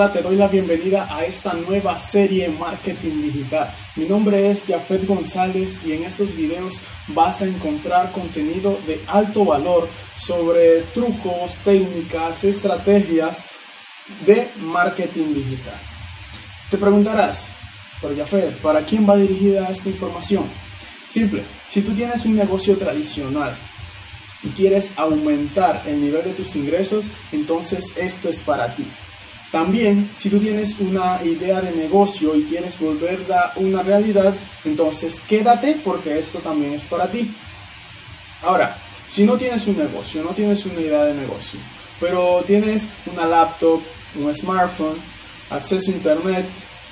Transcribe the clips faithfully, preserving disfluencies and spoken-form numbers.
Hola, te doy la bienvenida a esta nueva serie Marketing Digital. Mi nombre es Jafet González y en estos videos vas a encontrar contenido de alto valor sobre trucos, técnicas, estrategias de marketing digital. Te preguntarás, pero Jafet, ¿para quién va dirigida esta información? Simple, si tú tienes un negocio tradicional y quieres aumentar el nivel de tus ingresos, entonces esto es para ti. También, si tú tienes una idea de negocio y quieres volverla una realidad, entonces quédate porque esto también es para ti. Ahora, si no tienes un negocio, no tienes una idea de negocio, pero tienes una laptop, un smartphone, acceso a internet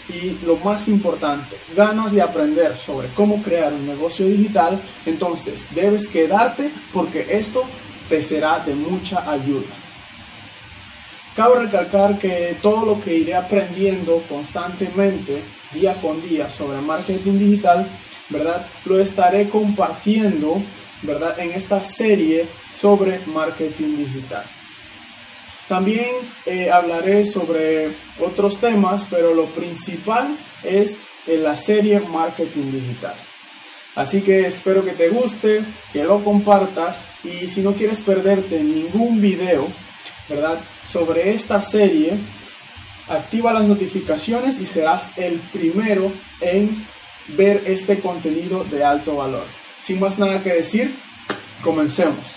y lo más importante, ganas de aprender sobre cómo crear un negocio digital, entonces debes quedarte porque esto te será de mucha ayuda. Cabe recalcar que todo lo que iré aprendiendo constantemente, día con día, sobre marketing digital, ¿verdad? Lo estaré compartiendo, ¿verdad? En esta serie sobre marketing digital. También eh, hablaré sobre otros temas, pero lo principal es en la serie marketing digital. Así que espero que te guste, que lo compartas y si no quieres perderte ningún video, ¿verdad? Sobre esta serie, activa las notificaciones y serás el primero en ver este contenido de alto valor. Sin más nada que decir, comencemos.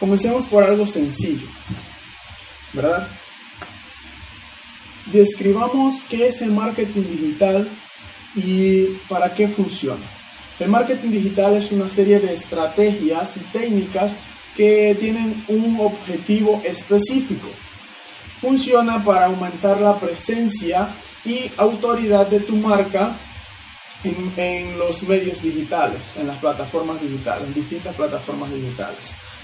Comencemos por algo sencillo, ¿verdad? Describamos qué es el marketing digital y para qué funciona. El marketing digital es una serie de estrategias y técnicas que tienen un objetivo específico. Funciona para aumentar la presencia y autoridad de tu marca en, en los medios digitales, en las plataformas digitales, en distintas plataformas digitales,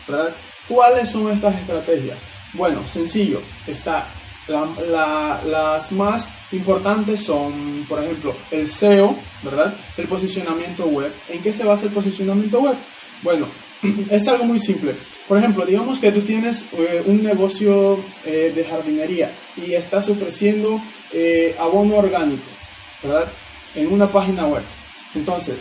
¿verdad? ¿Cuáles son estas estrategias? Bueno, sencillo, está la, la, las más importantes son, por ejemplo, el S E O, ¿verdad? El posicionamiento web. ¿En qué se basa el posicionamiento web? Bueno, es algo muy simple. Por ejemplo, digamos que tú tienes eh, un negocio eh, de jardinería y estás ofreciendo eh, abono orgánico, ¿verdad? En una página web. Entonces,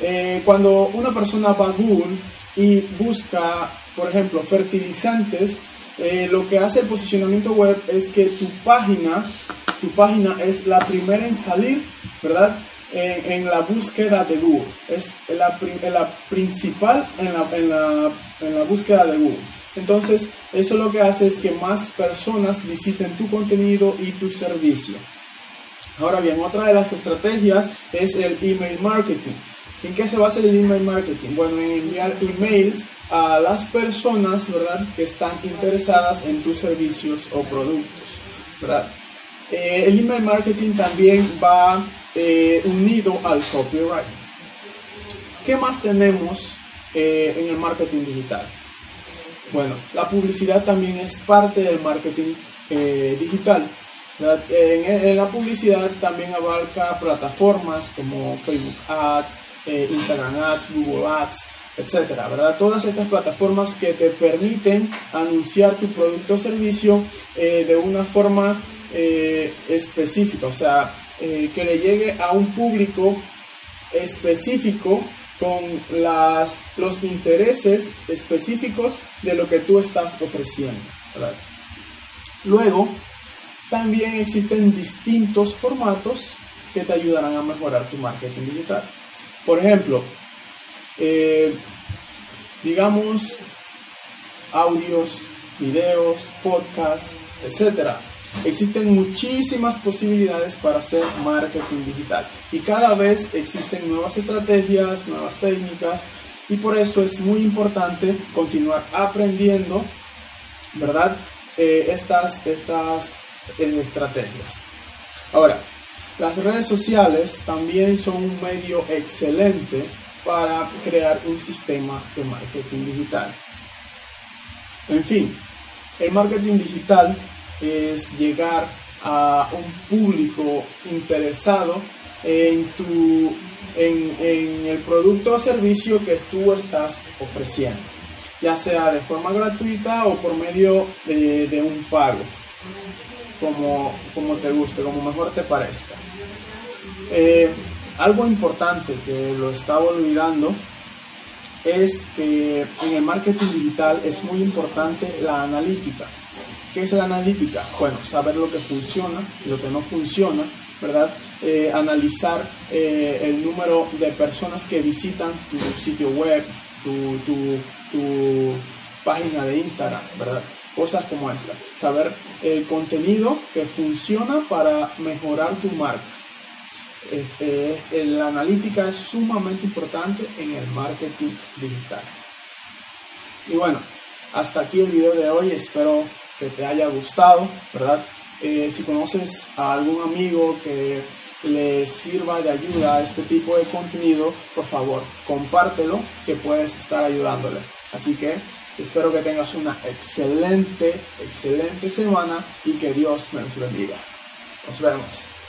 eh, cuando una persona va a Google y busca, por ejemplo, fertilizantes, eh, lo que hace el posicionamiento web es que tu página... Tu página es la primera en salir, ¿verdad? En, en la búsqueda de Google. Es la, la principal en la, en, la, en la búsqueda de Google. Entonces, eso lo que hace es que más personas visiten tu contenido y tu servicio. Ahora bien, otra de las estrategias es el email marketing. ¿En qué se basa el email marketing? Bueno, en enviar emails a las personas, ¿verdad? Que están interesadas en tus servicios o productos, ¿verdad? Eh, el email marketing también va eh, unido al copyright. ¿Qué más tenemos eh, en el marketing digital? Bueno, la publicidad también es parte del marketing eh, digital. En, en la publicidad también abarca plataformas como Facebook Ads, eh, Instagram Ads, Google Ads, etcétera, ¿verdad? Todas estas plataformas que te permiten anunciar tu producto o servicio eh, de una forma Eh, específica, o sea, eh, que le llegue a un público específico con las, los intereses específicos de lo que tú estás ofreciendo, ¿verdad? Luego, también existen distintos formatos que te ayudarán a mejorar tu marketing digital. Por ejemplo, eh, digamos, audios, videos, podcasts, etcétera. Existen muchísimas posibilidades para hacer marketing digital y cada vez existen nuevas estrategias, nuevas técnicas y por eso es muy importante continuar aprendiendo, ¿verdad? Eh, estas, estas eh, estrategias. Ahora, las redes sociales también son un medio excelente para crear un sistema de marketing digital. En fin, el marketing digital es llegar a un público interesado en, tu, en, en el producto o servicio que tú estás ofreciendo. ya sea de forma gratuita o por medio de, de un pago, como, como te guste, como mejor te parezca. Eh, algo importante que lo estaba olvidando es que en el marketing digital es muy importante la analítica. ¿Qué es la analítica? Bueno, saber lo que funciona, lo que no funciona, ¿verdad? Eh, analizar eh, el número de personas que visitan tu sitio web, tu, tu, tu página de Instagram, ¿verdad? Cosas como esta. Saber el contenido que funciona para mejorar tu marca. Este, la analítica es sumamente importante en el marketing digital. Y bueno, hasta aquí el video de hoy. Espero que te haya gustado, ¿verdad? Eh, si conoces a algún amigo que le sirva de ayuda a este tipo de contenido, por favor, compártelo, que puedes estar ayudándole. Así que espero que tengas una excelente, excelente semana y que Dios me los bendiga. Nos vemos.